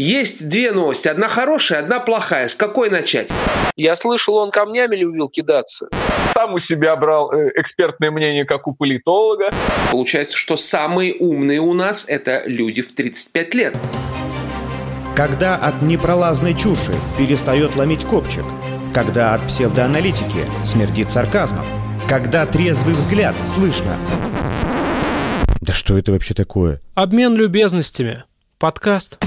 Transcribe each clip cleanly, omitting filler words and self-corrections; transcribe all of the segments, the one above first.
Есть две новости. Одна хорошая, одна плохая. С какой начать? Я слышал, он камнями любил кидаться. Сам у себя брал экспертное мнение, как у политолога. Получается, что самые умные у нас – это люди в 35 лет. Когда от непролазной чуши перестает ломить копчик. Когда от псевдоаналитики смердит сарказмом. Когда трезвый взгляд слышно. Да что это вообще такое? Обмен любезностями. Подкаст.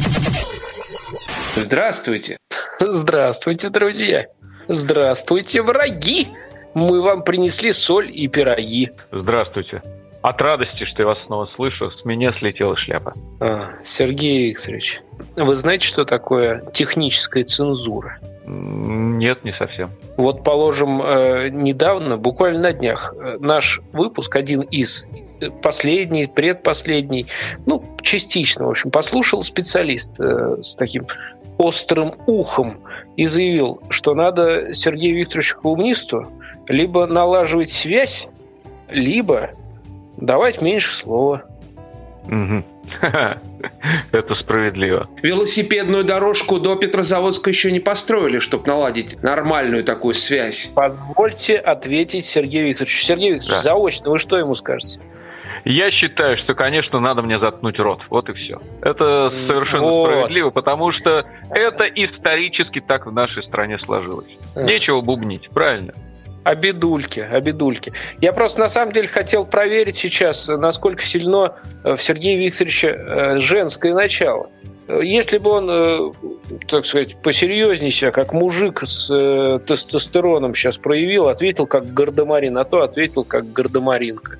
Здравствуйте. Здравствуйте, друзья. Здравствуйте, враги. Мы вам принесли соль и пироги. Здравствуйте. От радости, что я вас снова слышу, с меня слетела шляпа. Сергей Викторович, вы знаете, что такое техническая цензура? Нет, не совсем. Вот, положим, недавно, буквально на днях, наш выпуск, один из, последний, предпоследний, ну, частично, в общем, послушал специалист с таким острым ухом и заявил, что надо Сергею Викторовичу Колумнисту либо налаживать связь, либо давать меньше слова. Угу. Это справедливо. Велосипедную дорожку до Петрозаводска еще не построили, чтобы наладить нормальную такую связь. Позвольте ответить Сергею Викторовичу. Сергей Викторович, да. Заочно вы что ему скажете? Я считаю, что, конечно, надо мне заткнуть рот. Вот и все. Это совершенно справедливо, потому что это исторически так в нашей стране сложилось. Нечего бубнить, правильно? Обидульки. Я просто на самом деле хотел проверить сейчас, насколько сильно в Сергея Викторовича женское начало. Если бы он, так сказать, посерьезнее себя, как мужик с тестостероном сейчас проявил, ответил как гардемарин, а то ответил как гардемаринка.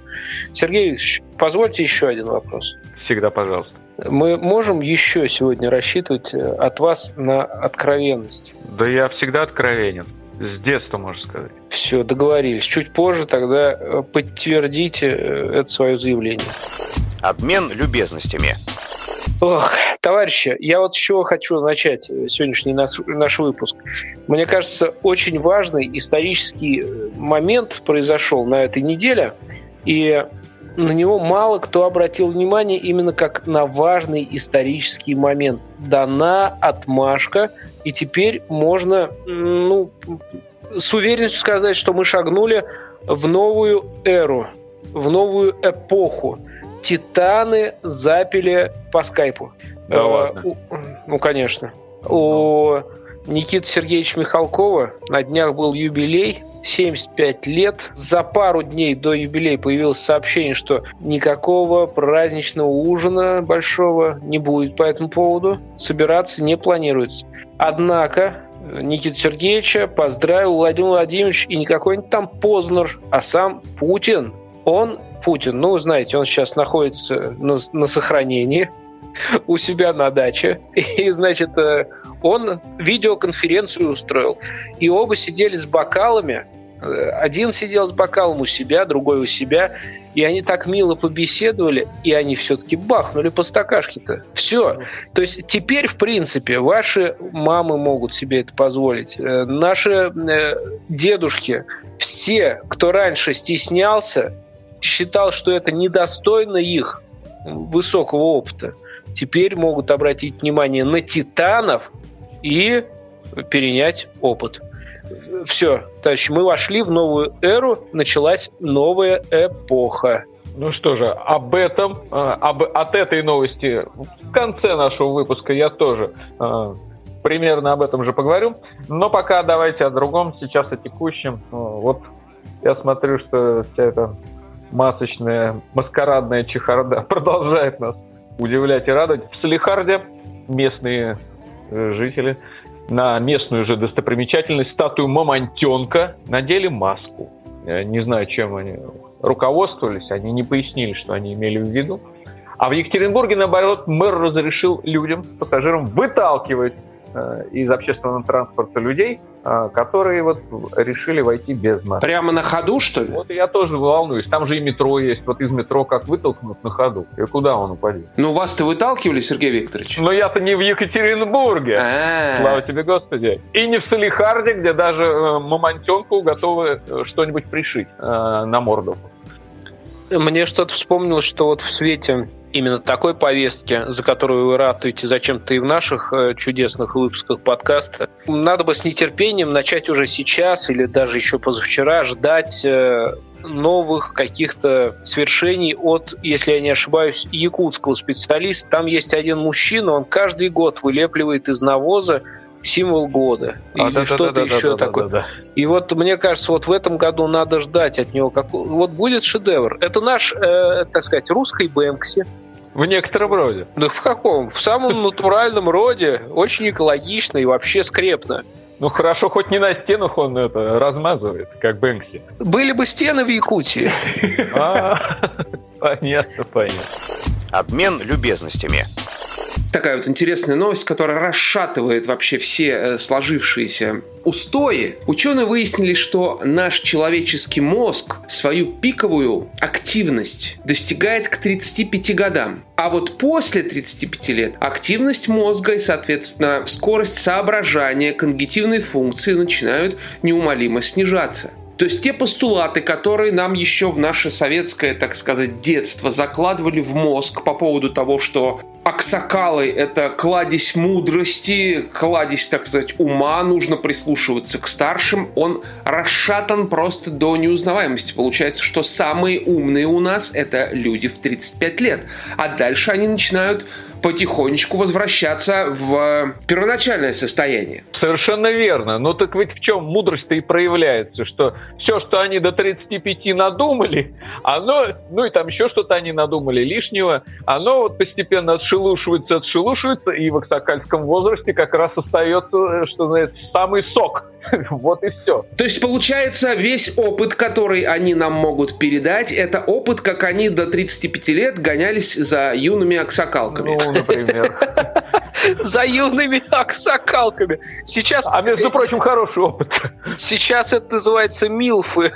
Сергей Викторович, позвольте еще один вопрос. Всегда, пожалуйста. Мы можем еще сегодня рассчитывать от вас на откровенность? Да я всегда откровенен. С детства, можно сказать. Все, договорились. Чуть позже тогда подтвердите это свое заявление. Обмен любезностями. Ох, товарищи, я вот с чего хочу начать сегодняшний наш выпуск. Мне кажется, очень важный исторический момент произошел на этой неделе, и на него мало кто обратил внимание именно как на важный исторический момент. Дана отмашка, и теперь можно, с уверенностью сказать, что мы шагнули в новую эру, в новую эпоху. Титаны запили по скайпу. Да ладно. Конечно. У Никиты Сергеевича Михалкова на днях был юбилей. 75 лет. За пару дней до юбилея появилось сообщение, что никакого праздничного ужина большого не будет по этому поводу. Собираться не планируется. Однако Никиту Сергеевича поздравил Владимир Владимирович и не какой-нибудь там Познер, а сам Путин. Вы знаете, он сейчас находится на сохранении у себя на даче. И, значит, он видеоконференцию устроил. И оба сидели с бокалами. Один сидел с бокалом у себя, другой у себя. И они так мило побеседовали, и они все-таки бахнули по стакашке-то. Все. То есть теперь, в принципе, ваши мамы могут себе это позволить. Наши дедушки, все, кто раньше стеснялся, считал, что это недостойно их высокого опыта, теперь могут обратить внимание на титанов и перенять опыт. Все, товарищи, мы вошли в новую эру, началась новая эпоха. Ну что же, от этой новости в конце нашего выпуска я тоже примерно об этом же поговорю, но пока давайте о другом, сейчас о текущем. Вот я смотрю, что вся эта масочная, маскарадная чехарда продолжает нас удивлять и радовать. В Салехарде местные жители на местную же достопримечательность, статую Мамонтенка, надели маску. Я не знаю, чем они руководствовались, они не пояснили, что они имели в виду. А в Екатеринбурге, наоборот, мэр разрешил людям, пассажирам, выталкивать из общественного транспорта людей, которые вот решили войти без маски. Прямо на ходу, что ли? Вот я тоже волнуюсь. Там же и метро есть. Вот из метро как вытолкнут на ходу. И куда он упадет? Ну, вас-то выталкивали, Сергей Викторович? Но я-то не в Екатеринбурге. Слава тебе, Господи. И не в Салехарде, где даже Мамонтенку готовы что-нибудь пришить на морду. Мне что-то вспомнилось, что вот в свете именно такой повестки, за которую вы ратуете зачем-то и в наших чудесных выпусках подкаста, надо бы с нетерпением начать уже сейчас или даже еще позавчера ждать новых каких-то свершений от, если я не ошибаюсь, якутского специалиста. Там есть один мужчина, он каждый год вылепливает из навоза символ года или что-то еще такое. И вот мне кажется, вот в этом году надо ждать от него какого. Вот будет шедевр. Это наш, так сказать, русский Бэнкси. В некотором роде. Да в каком? В самом натуральном роде. Очень экологично и вообще скрепно. Ну хорошо, хоть не на стенах он это размазывает, как Бэнкси. Были бы стены в Якутии. Понятно. Обмен любезностями. Такая вот интересная новость, которая расшатывает вообще все сложившиеся устои. Ученые выяснили, что наш человеческий мозг свою пиковую активность достигает к 35 годам. А вот после 35 лет активность мозга и, соответственно, скорость соображения, когнитивные функции начинают неумолимо снижаться. То есть те постулаты, которые нам еще в наше советское, так сказать, детство закладывали в мозг по поводу того, что аксакалы – это кладезь мудрости, кладезь, так сказать, ума, нужно прислушиваться к старшим, он расшатан просто до неузнаваемости. Получается, что самые умные у нас – это люди в 35 лет, а дальше они начинают потихонечку возвращаться в первоначальное состояние. Совершенно верно. Но так ведь в чем мудрость-то и проявляется, что все, что они до 35 надумали, оно, ну и там еще что-то они надумали лишнего, оно вот постепенно отшелушивается, и в аксакальском возрасте как раз остается, что называется, самый сок. Вот и все. То есть, получается, весь опыт, который они нам могут передать, это опыт, как они до 35 лет гонялись за юными аксакалками. Ну, например. За юными аксакалками. Сейчас. А, между прочим, хороший опыт. Сейчас это называется милфы.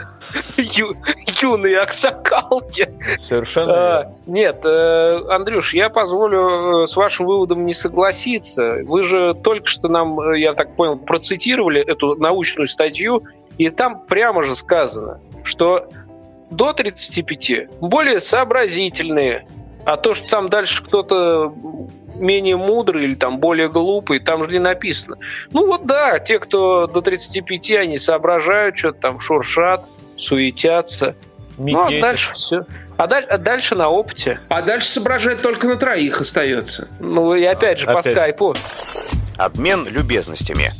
Юные аксакалки. Совершенно нет, Андрюш, я позволю с вашим выводом не согласиться. Вы же только что нам, я так понял, процитировали эту научную статью, и там прямо же сказано, что до 35 более сообразительные, а то, что там дальше кто-то менее мудрый или там более глупый, там же не написано. Ну вот да, те, кто до 35, они соображают, что-то там шуршат, суетятся. Медведев. Ну, а дальше все. А дальше на опыте. А дальше соображать только на троих остается. Ну, и опять же по скайпу. Обмен любезностями.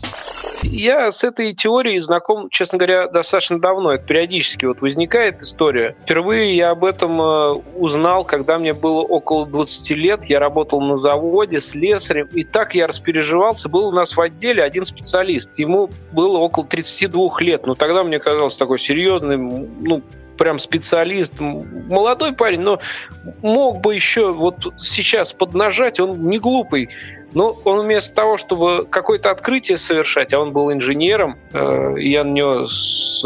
Я с этой теорией знаком, честно говоря, достаточно давно. Это периодически вот возникает история. Впервые я об этом узнал, когда мне было около 20 лет. Я работал на заводе слесарем, и так я распереживался. Был у нас в отделе один специалист. Ему было около 32 лет. Но тогда мне казалось такой серьезный, прям специалист, молодой парень, но мог бы еще вот сейчас поднажать, он не глупый, но он вместо того, чтобы какое-то открытие совершать, а он был инженером, я на него с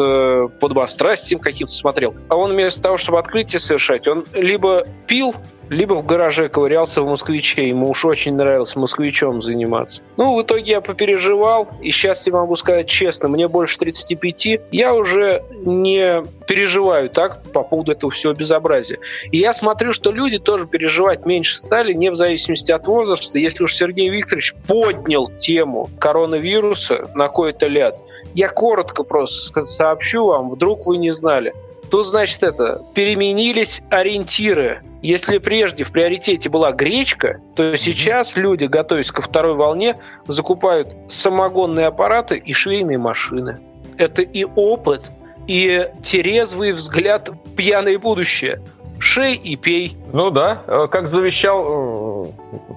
подобострастием каким-то смотрел, а он вместо того, чтобы открытие совершать, он либо пил, либо в гараже ковырялся в «Москвиче». Ему уж очень нравилось «Москвичом» заниматься. Ну, в итоге я попереживал, и сейчас я могу сказать честно, мне больше 35, я уже не переживаю так по поводу этого всего безобразия. И я смотрю, что люди тоже переживать меньше стали, не в зависимости от возраста. Если уж Сергей Викторович поднял тему коронавируса на кое-то лет, я коротко просто сообщу вам, вдруг вы не знали. То, значит, это переменились ориентиры. Если прежде в приоритете была гречка, то сейчас люди, готовясь ко второй волне, закупают самогонные аппараты и швейные машины. Это и опыт, и трезвый взгляд в пьяное будущее. Шей и пей. Ну да, как завещал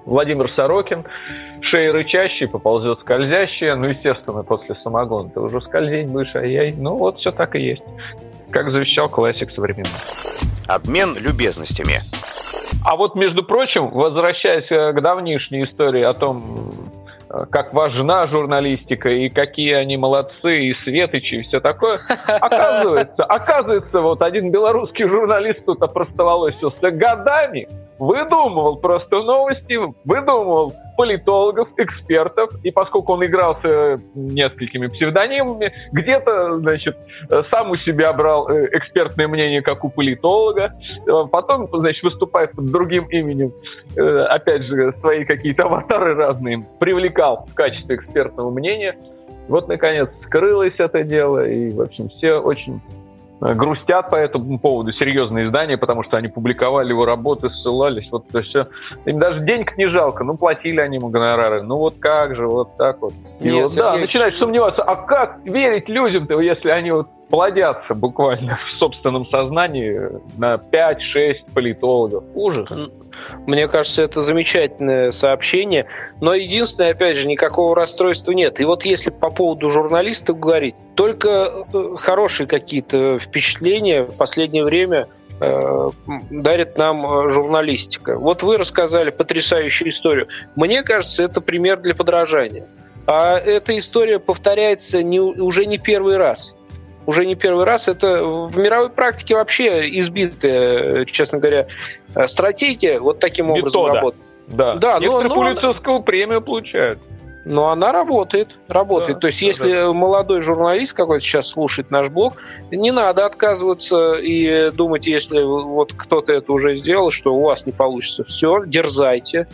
Владимир Сорокин, шея рычащая, поползет скользящая. Ну, естественно, после самогона ты уже скользень будешь, ай-яй. Ну вот, все так и есть. Как завещал классик современный. Обмен любезностями. А вот, между прочим, возвращаясь к давнишней истории о том, как важна журналистика, и какие они молодцы, и светочи, и все такое, оказывается, вот один белорусский журналист тут опростоволосился годами, выдумывал просто новости, выдумывал политологов, экспертов, и поскольку он игрался несколькими псевдонимами, где-то, значит, сам у себя брал экспертное мнение, как у политолога, потом, значит, выступает под другим именем, опять же, свои какие-то аватары разные привлекал в качестве экспертного мнения. Вот, наконец, скрылось это дело, и, в общем, все очень грустят по этому поводу серьезные издания, потому что они публиковали его работы, ссылались, вот это все. Им даже денег не жалко, ну, платили они ему гонорары. Ну, вот как же, вот так вот. И нет, вот да, начинаешь сомневаться, а как верить людям-то, если они вот плодятся буквально в собственном сознании на 5-6 политологов. Ужас. Мне кажется, это замечательное сообщение. Но единственное, опять же, никакого расстройства нет. И вот если по поводу журналистов говорить, только хорошие какие-то впечатления в последнее время дарит нам журналистика. Вот вы рассказали потрясающую историю. Мне кажется, это пример для подражания. А эта история повторяется уже не первый раз. Уже не первый раз. Это в мировой практике вообще избитая, честно говоря, стратегия вот таким образом работает. Да, да, некоторые Пулитцеровскую премию получают. Но она работает. Да, то есть если молодой журналист какой-то сейчас слушает наш блог, не надо отказываться и думать, если вот кто-то это уже сделал, что у вас не получится. Все, дерзайте.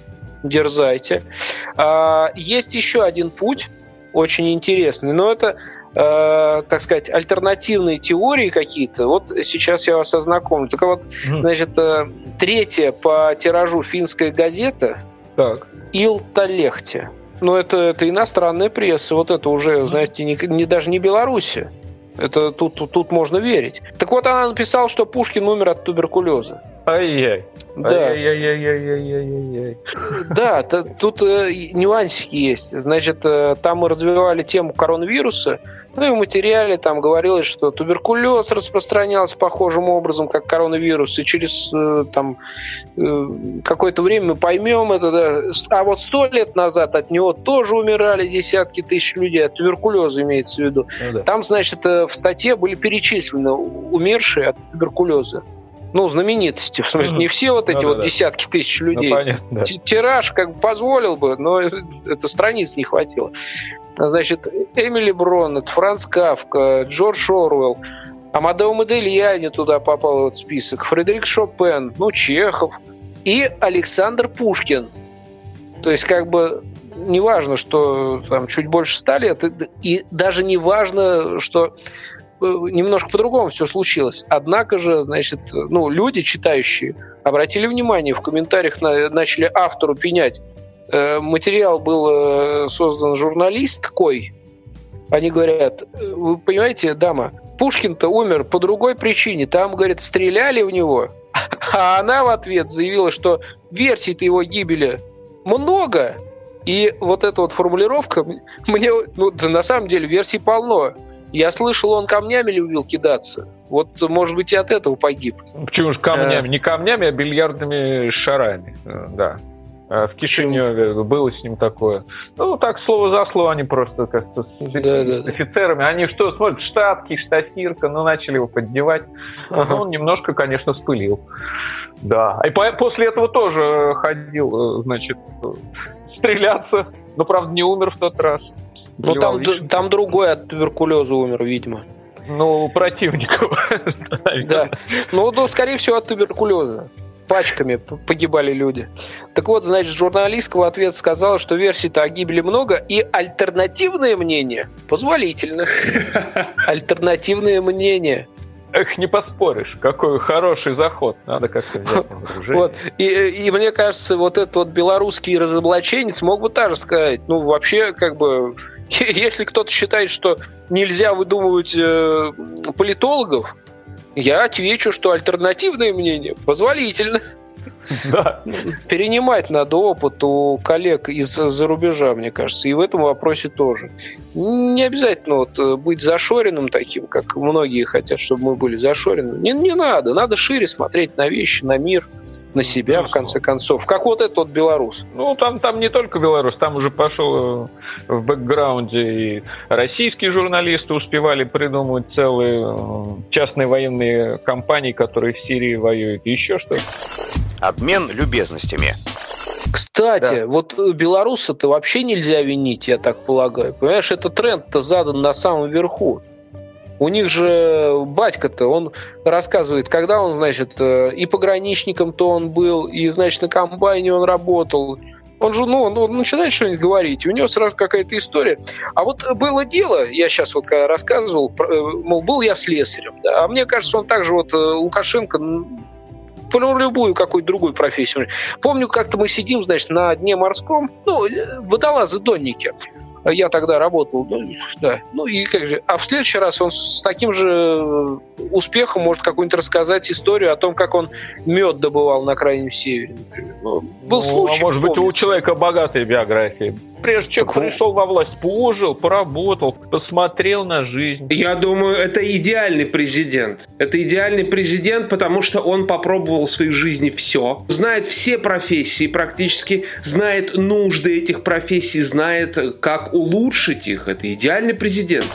Есть еще один путь, очень интересный, но это... так сказать, альтернативные теории какие-то. Вот сейчас я вас ознакомлю. Так вот, значит, третья по тиражу финская газета «Илта Лехти». Ну, это иностранная пресса. Вот это уже, знаете, даже не Беларусь. Это тут можно верить. Так вот, она написала, что Пушкин умер от туберкулеза. Ай-яй. Да. Да, тут нюансики есть. Значит, там мы развивали тему коронавируса. Ну и в материале там говорилось, что туберкулез распространялся похожим образом, как коронавирус, и через там, какое-то время мы поймем это. Да. А вот 100 лет назад от него тоже умирали десятки тысяч людей, от туберкулеза имеется в виду. Ну, да. Там, значит, в статье были перечислены умершие от туберкулеза. Ну, знаменитости, в смысле, не все вот эти десятки тысяч людей. Ну, понятно, да. Тираж как бы позволил бы, но это страниц не хватило. Значит, Эмили Бронет, Франц Кафка, Джордж Оруэлл, Амадео Модильяни туда попал в этот список, Фредерик Шопен, ну, Чехов и Александр Пушкин. То есть, как бы, неважно, что там чуть больше 100 лет, и даже неважно, что... немножко по-другому все случилось. Однако же, значит, люди, читающие, обратили внимание, в комментариях начали автору пенять. Материал был создан журналисткой. Они говорят, вы понимаете, дама, Пушкин-то умер по другой причине. Там, говорит, стреляли в него. А она в ответ заявила, что версий-то его гибели много. И вот эта вот формулировка, мне, на самом деле, версий полно. Я слышал, он камнями любил кидаться. Вот, может быть, и от этого погиб. Почему же камнями? Не камнями, а бильярдными шарами. Да. В Кишиневе было с ним такое. Ну, так, слово за слово, они просто как-то с офицерами. Они что, смотрят, штатирка, начали его поддевать. Ага. Он немножко, конечно, вспылил. Да. И после этого тоже ходил, значит, стреляться. Но, правда, не умер в тот раз. Ну, там другой от туберкулеза умер, видимо. Ну, противников. Да. Скорее всего, от туберкулеза. Пачками погибали люди. Так вот, значит, журналистка в ответ сказала, что версий-то о гибели много, и альтернативное мнение позволительно. Альтернативное мнение. Эх, не поспоришь, какой хороший заход. Надо как-то взять на вооружение. Вот. И мне кажется, вот этот вот белорусский разоблаченец мог бы так же сказать. Ну, вообще, как бы, если кто-то считает, что нельзя выдумывать политологов, я отвечу, что альтернативное мнение позволительно. Да. Перенимать надо опыт у коллег из-за рубежа, мне кажется, и в этом вопросе тоже. Не обязательно быть зашоренным таким, как многие хотят, чтобы мы были зашоренными. Не надо. Надо шире смотреть на вещи, на мир, на себя, в конце концов. Как вот этот вот белорус. Ну, там не только белорус, там уже пошел в бэкграунде и российские журналисты успевали придумывать целые частные военные компании, которые в Сирии воюют, и еще что-то. «Обмен любезностями». Кстати, да. Вот белоруса-то вообще нельзя винить, я так полагаю. Понимаешь, этот тренд-то задан на самом верху. У них же батька-то, он рассказывает, когда он, значит, и пограничником-то он был, и, значит, на комбайне он работал. Он же, он начинает что-нибудь говорить, у него сразу какая-то история. А вот было дело, я сейчас вот когда рассказывал, мол, был я слесарем, да, а мне кажется, он также вот Лукашенко... про любую какую-то другую профессию. Помню, как-то мы сидим, значит, на дне морском, водолазы-донники. Я тогда работал, А в следующий раз он с таким же успехом может какую-нибудь рассказать историю о том, как он мед добывал на Крайнем Севере, например. Был случай, а может быть, у человека богатая биография. Прежде чем пришел во власть, пожил, поработал, посмотрел на жизнь. Я думаю, это идеальный президент. Это идеальный президент, потому что он попробовал в своей жизни все. Знает все профессии практически, знает нужды этих профессий, знает, как улучшить их. Это идеальный президент.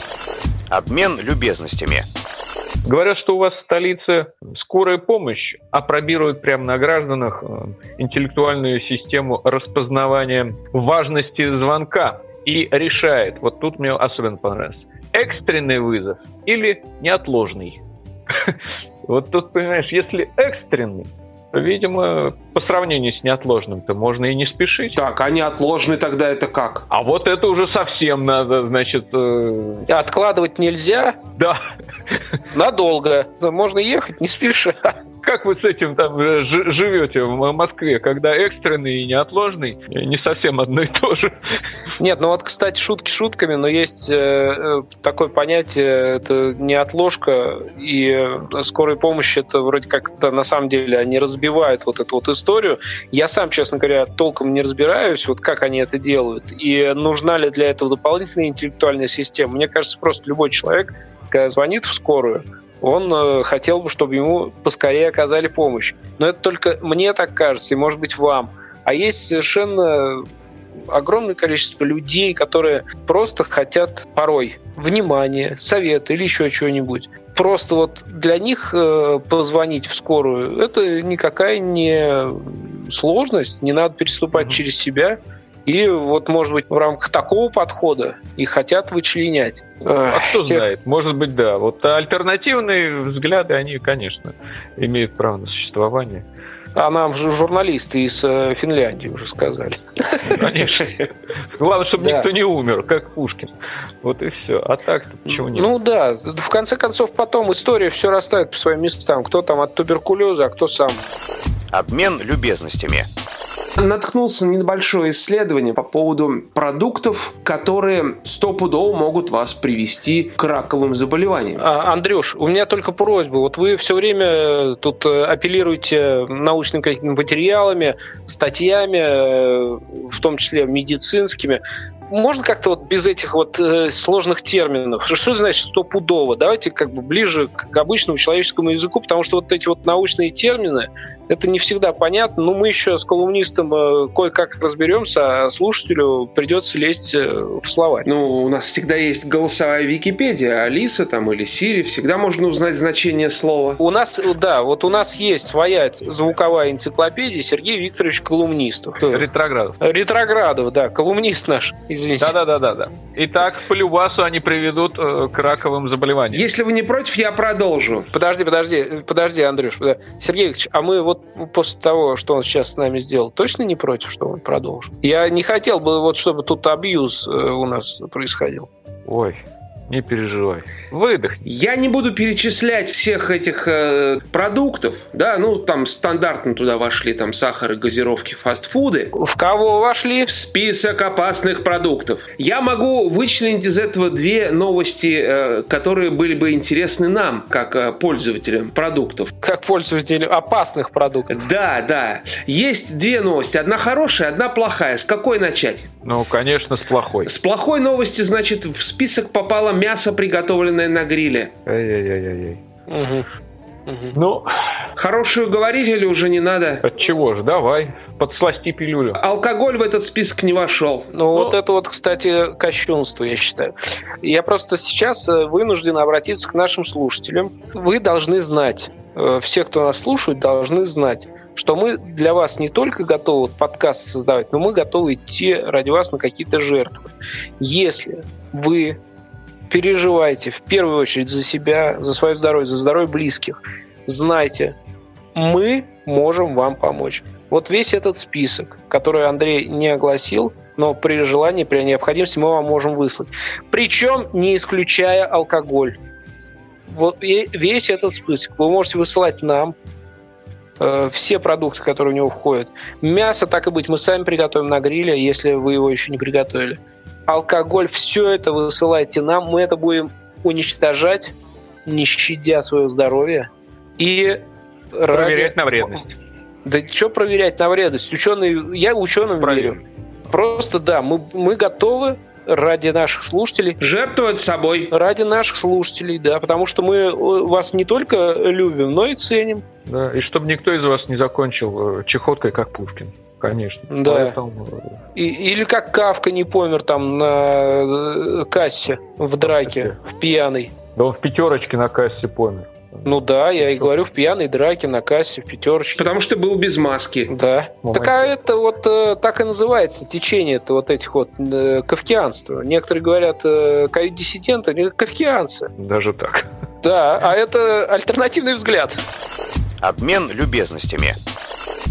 Обмен любезностями. Говорят, что у вас в столице скорая помощь апробирует прямо на гражданах интеллектуальную систему распознавания важности звонка и решает, вот тут мне особенно понравилось, экстренный вызов или неотложный. Вот тут, понимаешь, если экстренный, то, видимо, по сравнению с неотложным-то можно и не спешить. Так, а неотложный тогда это как? А вот это уже совсем надо, значит... Откладывать нельзя? Да. Надолго. Можно ехать, не спеша. Как вы с этим там живете в Москве, когда экстренный и неотложный не совсем одно и то же? Нет, ну вот, кстати, шутки шутками, но есть такое понятие, это неотложка, и скорая помощь, это вроде как-то на самом деле они разбивают вот эту вот историю. Я сам, честно говоря, толком не разбираюсь, вот как они это делают, и нужна ли для этого дополнительная интеллектуальная система. Мне кажется, просто любой человек, когда звонит в скорую, он хотел бы, чтобы ему поскорее оказали помощь. Но это только мне так кажется, и, может быть, вам. А есть совершенно огромное количество людей, которые просто хотят порой внимания, совета или еще чего-нибудь. Просто вот для них позвонить в скорую – это никакая не сложность, не надо переступать через себя. И вот, может быть, в рамках такого подхода их хотят вычленять. А кто знает, может быть, да. Вот альтернативные взгляды, они, конечно, имеют право на существование. А нам же журналисты из Финляндии уже сказали. Конечно. Главное, чтобы никто не умер, как Пушкин. Вот и все. А так-то почему нет? Ну да, в конце концов, потом история все расставит по своим местам. Кто там от туберкулеза, а кто сам. Обмен любезностями. Наткнулся на небольшое исследование по поводу продуктов, которые стопудово могут вас привести к раковым заболеваниям. Андрюш, у меня только просьба. Вот вы все время тут апеллируете научными какими-то материалами, статьями, в том числе медицинскими. Можно как-то вот без этих вот сложных терминов? Что значит стопудово? Давайте как бы ближе к обычному человеческому языку, потому что вот эти вот научные термины, это не всегда понятно. Но мы еще с колумнистом кое-как разберемся, а слушателю придется лезть в словарь. У нас всегда есть голосовая Википедия, Алиса там или Сири, всегда можно узнать значение слова. У нас, у нас есть своя звуковая энциклопедия Сергей Викторович Колумнистов. Ретроградов, да, колумнист наш. Извините. Да. Итак, по любасу они приведут к раковым заболеваниям. Если вы не против, я продолжу. Подожди, Андрюш. Сергей Викторович, а мы вот после того, что он сейчас с нами сделал, точно не против, что он продолжил? Я не хотел бы, чтобы тут абьюз у нас происходил. Ой, не переживай. Выдохни. Я не буду перечислять всех этих продуктов. Да, там стандартно туда вошли сахар, газировки, фастфуды. В кого вошли? В список опасных продуктов. Я могу вычленить из этого две новости, которые были бы интересны нам, как пользователям продуктов. Как пользователям опасных продуктов. Да. Есть две новости. Одна хорошая, одна плохая. С какой начать? Конечно, с плохой. С плохой новости, значит, в список попало мясо, приготовленное на гриле. Хорошую говорить или уже не надо? Отчего же, давай. Подсласти пилюлю. Алкоголь в этот список не вошел. Вот это вот, кстати, кощунство, я считаю. Я просто сейчас вынужден обратиться к нашим слушателям. Вы должны знать, все, кто нас слушает, должны знать, что мы для вас не только готовы подкаст создавать, но мы готовы идти ради вас на какие-то жертвы. Если вы переживаете в первую очередь за себя, за свое здоровье, за здоровье близких, знайте, мы можем вам помочь. Вот весь этот список, который Андрей не огласил, но при желании, при необходимости мы вам можем выслать. Причем не исключая алкоголь. Вот весь этот список вы можете высылать нам, все продукты, которые в него входят. Мясо, так и быть, мы сами приготовим на гриле, если вы его еще не приготовили. Алкоголь, все это вы высылайте нам, мы это будем уничтожать, не щадя свое здоровье. И проверять на вредность. Да что проверять на вредность? Ученые, я ученым верю. Просто да, мы готовы ради наших слушателей. Жертвовать собой. Ради наших слушателей, да, потому что мы вас не только любим, но и ценим. Да, и чтобы никто из вас не закончил чехоткой, как Пушкин, конечно. Да. Поэтому... Или как Кафка не помер там на кассе в драке, в пьяной. Да он в пятерочке на кассе помер. Ну да, я и говорю, в пьяной драке, на кассе, в пятерочке. Потому что был без маски. Да. Так а это вот так и называется течение вот этих вот кавкианства. Некоторые говорят ковид-диссиденты, кавкианцы. Даже так. Да, а это альтернативный взгляд. Обмен любезностями.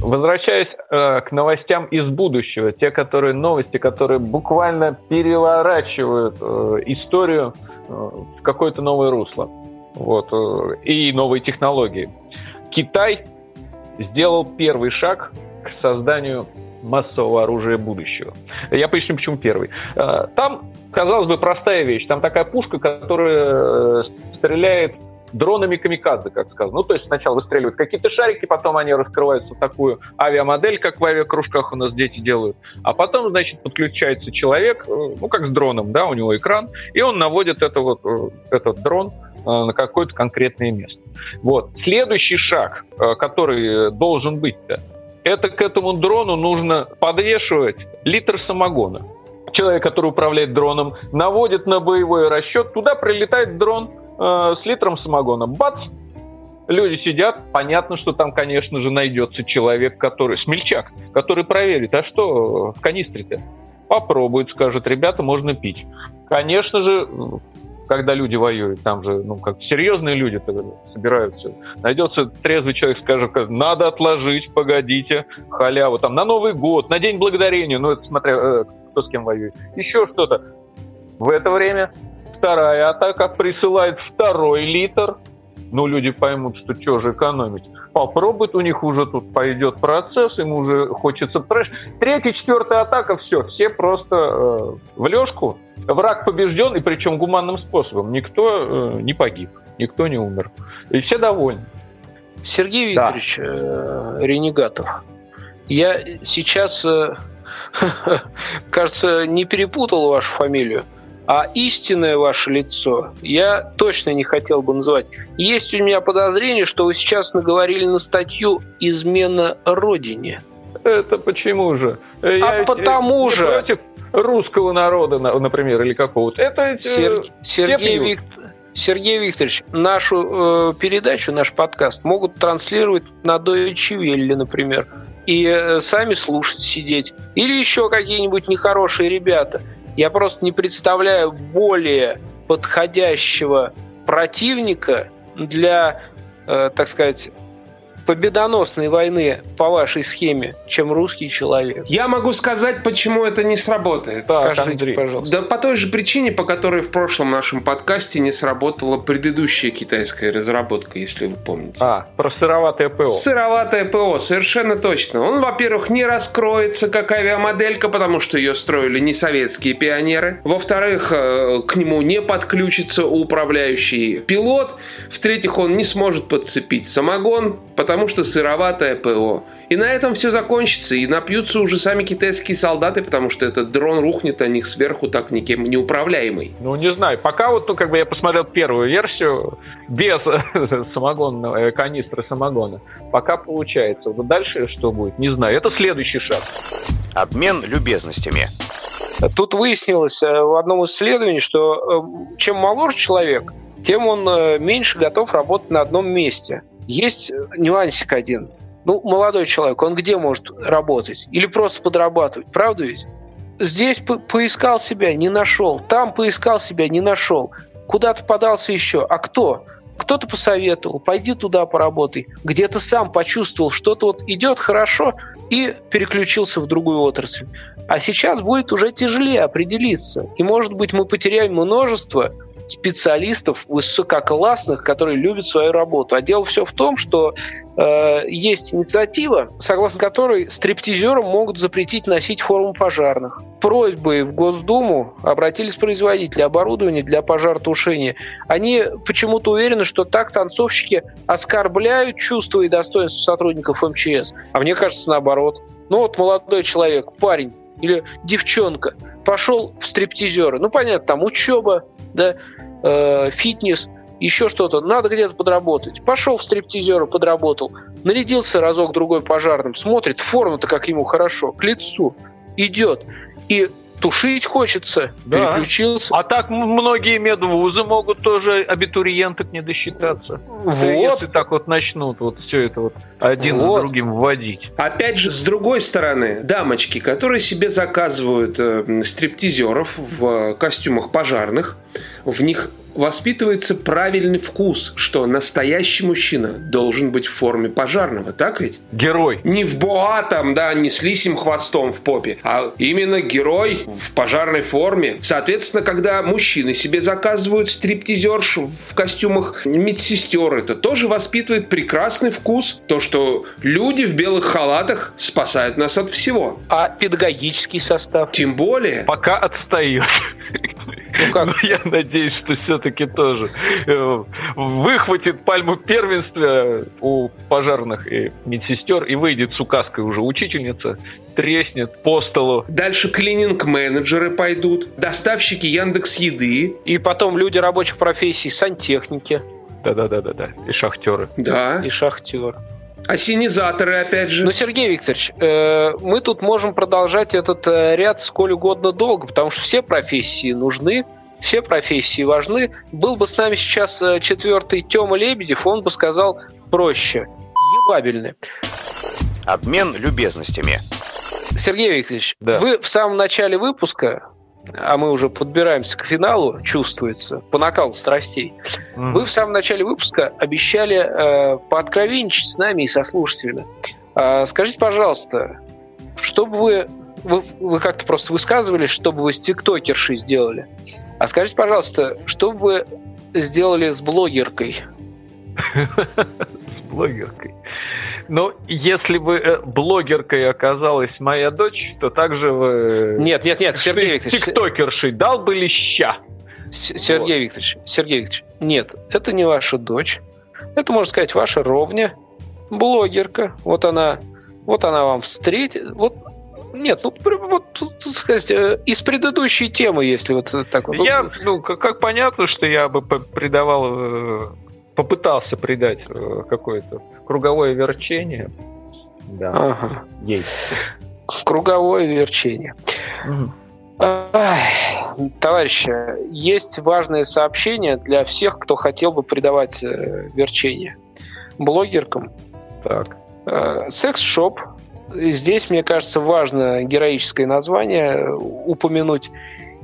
Возвращаясь к новостям из будущего, те новости, которые буквально переворачивают историю в какое-то новое русло. Вот, и новые технологии. Китай сделал первый шаг к созданию массового оружия будущего. Я поясню, почему первый. Там, казалось бы, простая вещь. Там такая пушка, которая стреляет дронами-камикадзе, как сказано. Ну, то есть сначала выстреливают какие-то шарики, потом они раскрываются в такую авиамодель, как в авиакружках у нас дети делают. А потом, значит, подключается человек, ну, как с дроном, да, у него экран, и он наводит этот дрон на какое-то конкретное место. Вот. Следующий шаг, который должен быть-то, это к этому дрону нужно подвешивать литр самогона. Человек, который управляет дроном, наводит на боевой расчет, туда прилетает дрон с литром самогона. Бац! Люди сидят, понятно, что там, конечно же, найдется человек, смельчак, который проверит, а что в канистре-то? Попробует, скажет, ребята, можно пить. Конечно же, когда люди воюют, там же, как серьезные люди собираются. Найдется трезвый человек, скажет, надо отложить, погодите, халяву, там, на Новый год, на День Благодарения, это смотря, кто с кем воюет, еще что-то. В это время вторая атака присылает второй литр. Люди поймут, что же экономить. Попробуют, у них уже тут пойдет процесс, им уже хочется трэш. Третья, четвертая атака, все просто в лёжку. Враг побежден, и причем гуманным способом. Никто не погиб, никто не умер. И все довольны. Сергей Викторович, да. Ренегатов, я сейчас, кажется, не перепутал вашу фамилию. А истинное ваше лицо я точно не хотел бы называть. Есть у меня подозрение, что вы сейчас наговорили на статью «Измена Родине». Это почему же? Я против русского народа, например, или какого-то. Это Сергей Викторович, нашу передачу, наш подкаст могут транслировать на Дойчевелле, например, и сами слушать, сидеть. Или еще какие-нибудь нехорошие ребята. Я просто не представляю более подходящего противника для, так сказать, победоносной войны по вашей схеме, чем русский человек. Я могу сказать, почему это не сработает. Да, скажите, Андрей, пожалуйста. Да по той же причине, по которой в прошлом нашем подкасте не сработала предыдущая китайская разработка, если вы помните. Про сыроватое ПО. Сыроватое ПО, совершенно точно. Он, во-первых, не раскроется как авиамоделька, потому что ее строили не советские пионеры. Во-вторых, к нему не подключится управляющий пилот. В-третьих, он не сможет подцепить самогон, потому что сыроватое ПО. И на этом все закончится, и напьются уже сами китайские солдаты, потому что этот дрон рухнет на них сверху так никем не управляемый. Не знаю, пока я посмотрел первую версию без канистры самогона. Пока получается. Дальше что будет, не знаю. Это следующий шаг. Обмен любезностями. Тут выяснилось в одном исследовании, что чем моложе человек, тем он меньше готов работать на одном месте. Есть нюансик один. Ну, молодой человек, он где может работать? Или просто подрабатывать, правда ведь? Здесь поискал себя, не нашел. Там поискал себя, не нашел. Куда-то подался еще. А кто? Кто-то посоветовал, пойди туда поработай. Где-то сам почувствовал, что-то вот идет хорошо и переключился в другую отрасль. А сейчас будет уже тяжелее определиться. И, может быть, мы потеряем множество специалистов высококлассных, которые любят свою работу. А дело все в том, что есть инициатива, согласно которой стриптизерам могут запретить носить форму пожарных. Просьбой в Госдуму обратились производители оборудования для пожаротушения. Они почему-то уверены, что так танцовщики оскорбляют чувства и достоинства сотрудников МЧС. А мне кажется, наоборот. Ну вот молодой человек, парень или девчонка пошел в стриптизеры. Ну понятно, там учеба, да, фитнес, еще что-то. Надо где-то подработать. Пошел в стриптизера, подработал. Нарядился разок-другой пожарным. Смотрит, форма-то как ему хорошо, к лицу. Идет. И тушить хочется. Да. Переключился. А так многие медвузы могут тоже абитуриенток не досчитаться. Вот. Если так вот начнут вот все это вот один за другим вводить. Опять же, с другой стороны, дамочки, которые себе заказывают стриптизеров в костюмах пожарных, в них воспитывается правильный вкус, что настоящий мужчина должен быть в форме пожарного, так ведь? Герой. Не в боа там, да, не с лисьим хвостом в попе, а именно герой в пожарной форме. Соответственно, когда мужчины себе заказывают стриптизерш в костюмах медсестер, это тоже воспитывает прекрасный вкус. То, что люди в белых халатах спасают нас от всего. А педагогический состав? Тем более. Пока отстаешь. Ну как? Но я надеюсь, что все-таки тоже выхватит пальму первенства у пожарных и медсестер и выйдет с указкой уже учительница, треснет по столу. Дальше клининг-менеджеры пойдут, доставщики Яндекс.Еды. И потом люди рабочих профессий, сантехники. Да-да-да-да-да. И шахтеры. Да. И шахтеры. Ассенизаторы, опять же. Но, Сергей Викторович, мы тут можем продолжать этот ряд сколь угодно долго, потому что все профессии нужны, все профессии важны. Был бы с нами сейчас четвертый Тёма Лебедев, он бы сказал проще. Ебабельны. Обмен любезностями. Сергей Викторович, да. Вы в самом начале выпуска, а мы уже подбираемся к финалу, чувствуется, по накалу страстей. Вы в самом начале выпуска обещали пооткровенничать с нами и со слушателями. Скажите, пожалуйста, чтобы вы как-то просто высказывались, чтобы вы с тиктокершей сделали. А скажите, пожалуйста, что бы вы сделали с блогеркой? С блогеркой? Ну, если бы блогеркой оказалась моя дочь, то также бы... Нет, Сергей Викторович... Тиктокершей дал бы леща. Сергей Викторович, нет, это не ваша дочь. Это, можно сказать, ваша ровня. Блогерка. Вот она вам встретит. Вот... Нет, ну, вот, так сказать, из предыдущей темы, если вот так вот... Я, ну, как понятно, что я бы попытался придать какое-то круговое верчение. Да. Ага. Есть. Круговое верчение. Товарищи, есть важное сообщение для всех, кто хотел бы придавать верчение блогеркам. Так. Секс-шоп. Здесь, мне кажется, важно героическое название упомянуть.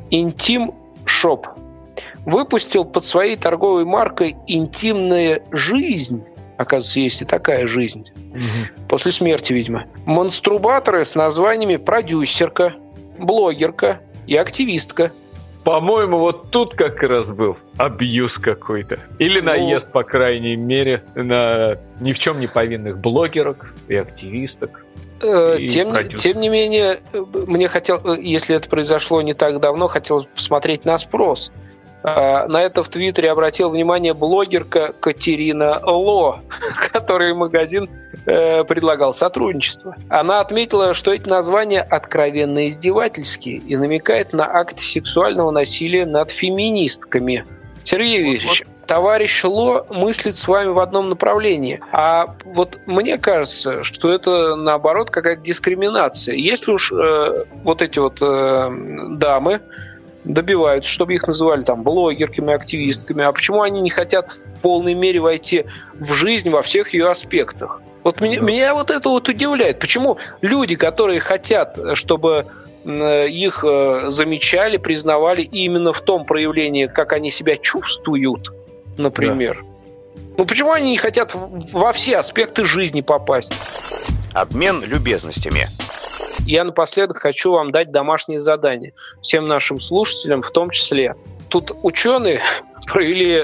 Интим-шоп. Выпустил под своей торговой маркой «Интимная жизнь». Оказывается, есть и такая жизнь. После смерти, видимо. Монструбаторы с названиями «Продюсерка», «Блогерка» и «Активистка». По-моему, вот тут как раз был абьюз какой-то. Или наезд, по крайней мере, на ни в чем не повинных блогерок и активисток. Тем не менее, если это произошло не так давно, хотелось посмотреть на спрос. На это в Твиттере обратил внимание блогерка Катерина Ло, которой магазин предлагал сотрудничество. Она отметила, что эти названия откровенно издевательские и намекает на акт сексуального насилия над феминистками. Сергей Викторович, товарищ Ло мыслит с вами в одном направлении. А вот мне кажется, что это, наоборот, какая-то дискриминация. Если уж вот эти вот дамы добиваются, чтобы их называли там блогерками, активистками. А почему они не хотят в полной мере войти в жизнь во всех ее аспектах? Вот меня вот это вот удивляет. Почему люди, которые хотят, чтобы их замечали, признавали именно в том проявлении, как они себя чувствуют, например. Да. Ну почему они не хотят во все аспекты жизни попасть? Обмен любезностями. Я напоследок хочу вам дать домашнее задание. Всем нашим слушателям в том числе. Тут ученые провели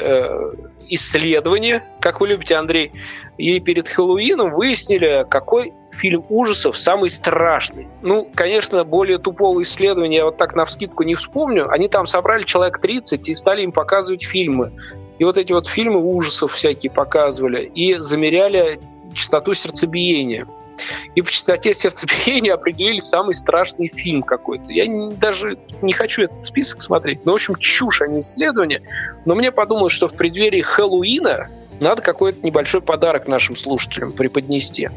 исследование, как вы любите, Андрей, и перед Хэллоуином выяснили, какой фильм ужасов самый страшный. Ну, конечно, более тупого исследования я вот так навскидку не вспомню. Они там собрали человек 30 и стали им показывать фильмы. И вот эти вот фильмы ужасов всякие показывали и замеряли частоту сердцебиения. И по частоте сердцебиения определили самый страшный фильм какой-то. Я даже не хочу этот список смотреть. Ну, в общем, чушь, а не исследование. Но мне подумалось, что в преддверии Хэллоуина надо какой-то небольшой подарок нашим слушателям преподнести.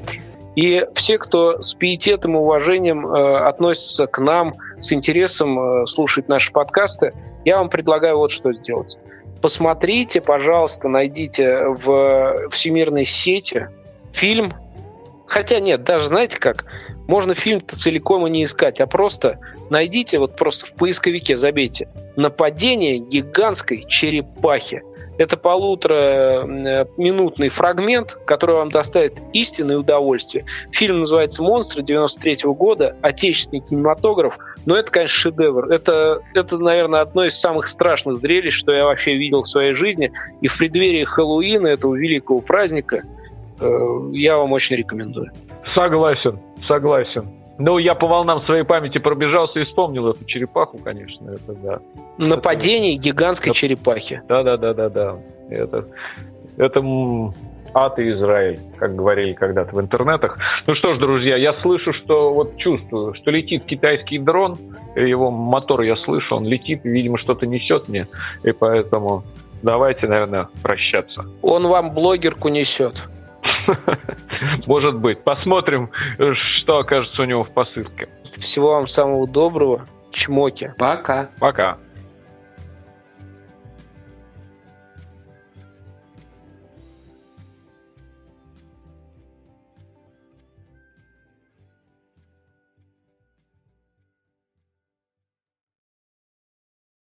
И все, кто с пиететом и уважением относится к нам, с интересом слушает наши подкасты, я вам предлагаю вот что сделать. Посмотрите, пожалуйста, найдите в всемирной сети фильм. Хотя нет, даже знаете как, можно фильм-то целиком и не искать, а просто найдите, вот просто в поисковике забейте «Нападение гигантской черепахи». Это 1,5-минутный фрагмент, который вам доставит истинное удовольствие. Фильм называется «Монстры» 93-го года, отечественный кинематограф, но это, конечно, шедевр. Это, наверное, одно из самых страшных зрелищ, что я вообще видел в своей жизни. И в преддверии Хэллоуина, этого великого праздника, я вам очень рекомендую. Согласен. Ну, я по волнам своей памяти пробежался и вспомнил эту черепаху, конечно, это да. Нападение гигантской черепахи. Да. Это ад и Израиль, как говорили когда-то в интернетах. Ну что ж, друзья, я слышу, что вот чувствую, что летит китайский дрон, его мотор я слышу, он летит, видимо, что-то несет мне, и поэтому давайте, наверное, прощаться. Он вам блогерку несет. Может быть. Посмотрим, что окажется у него в посылке. Всего вам самого доброго. Чмоки. Пока.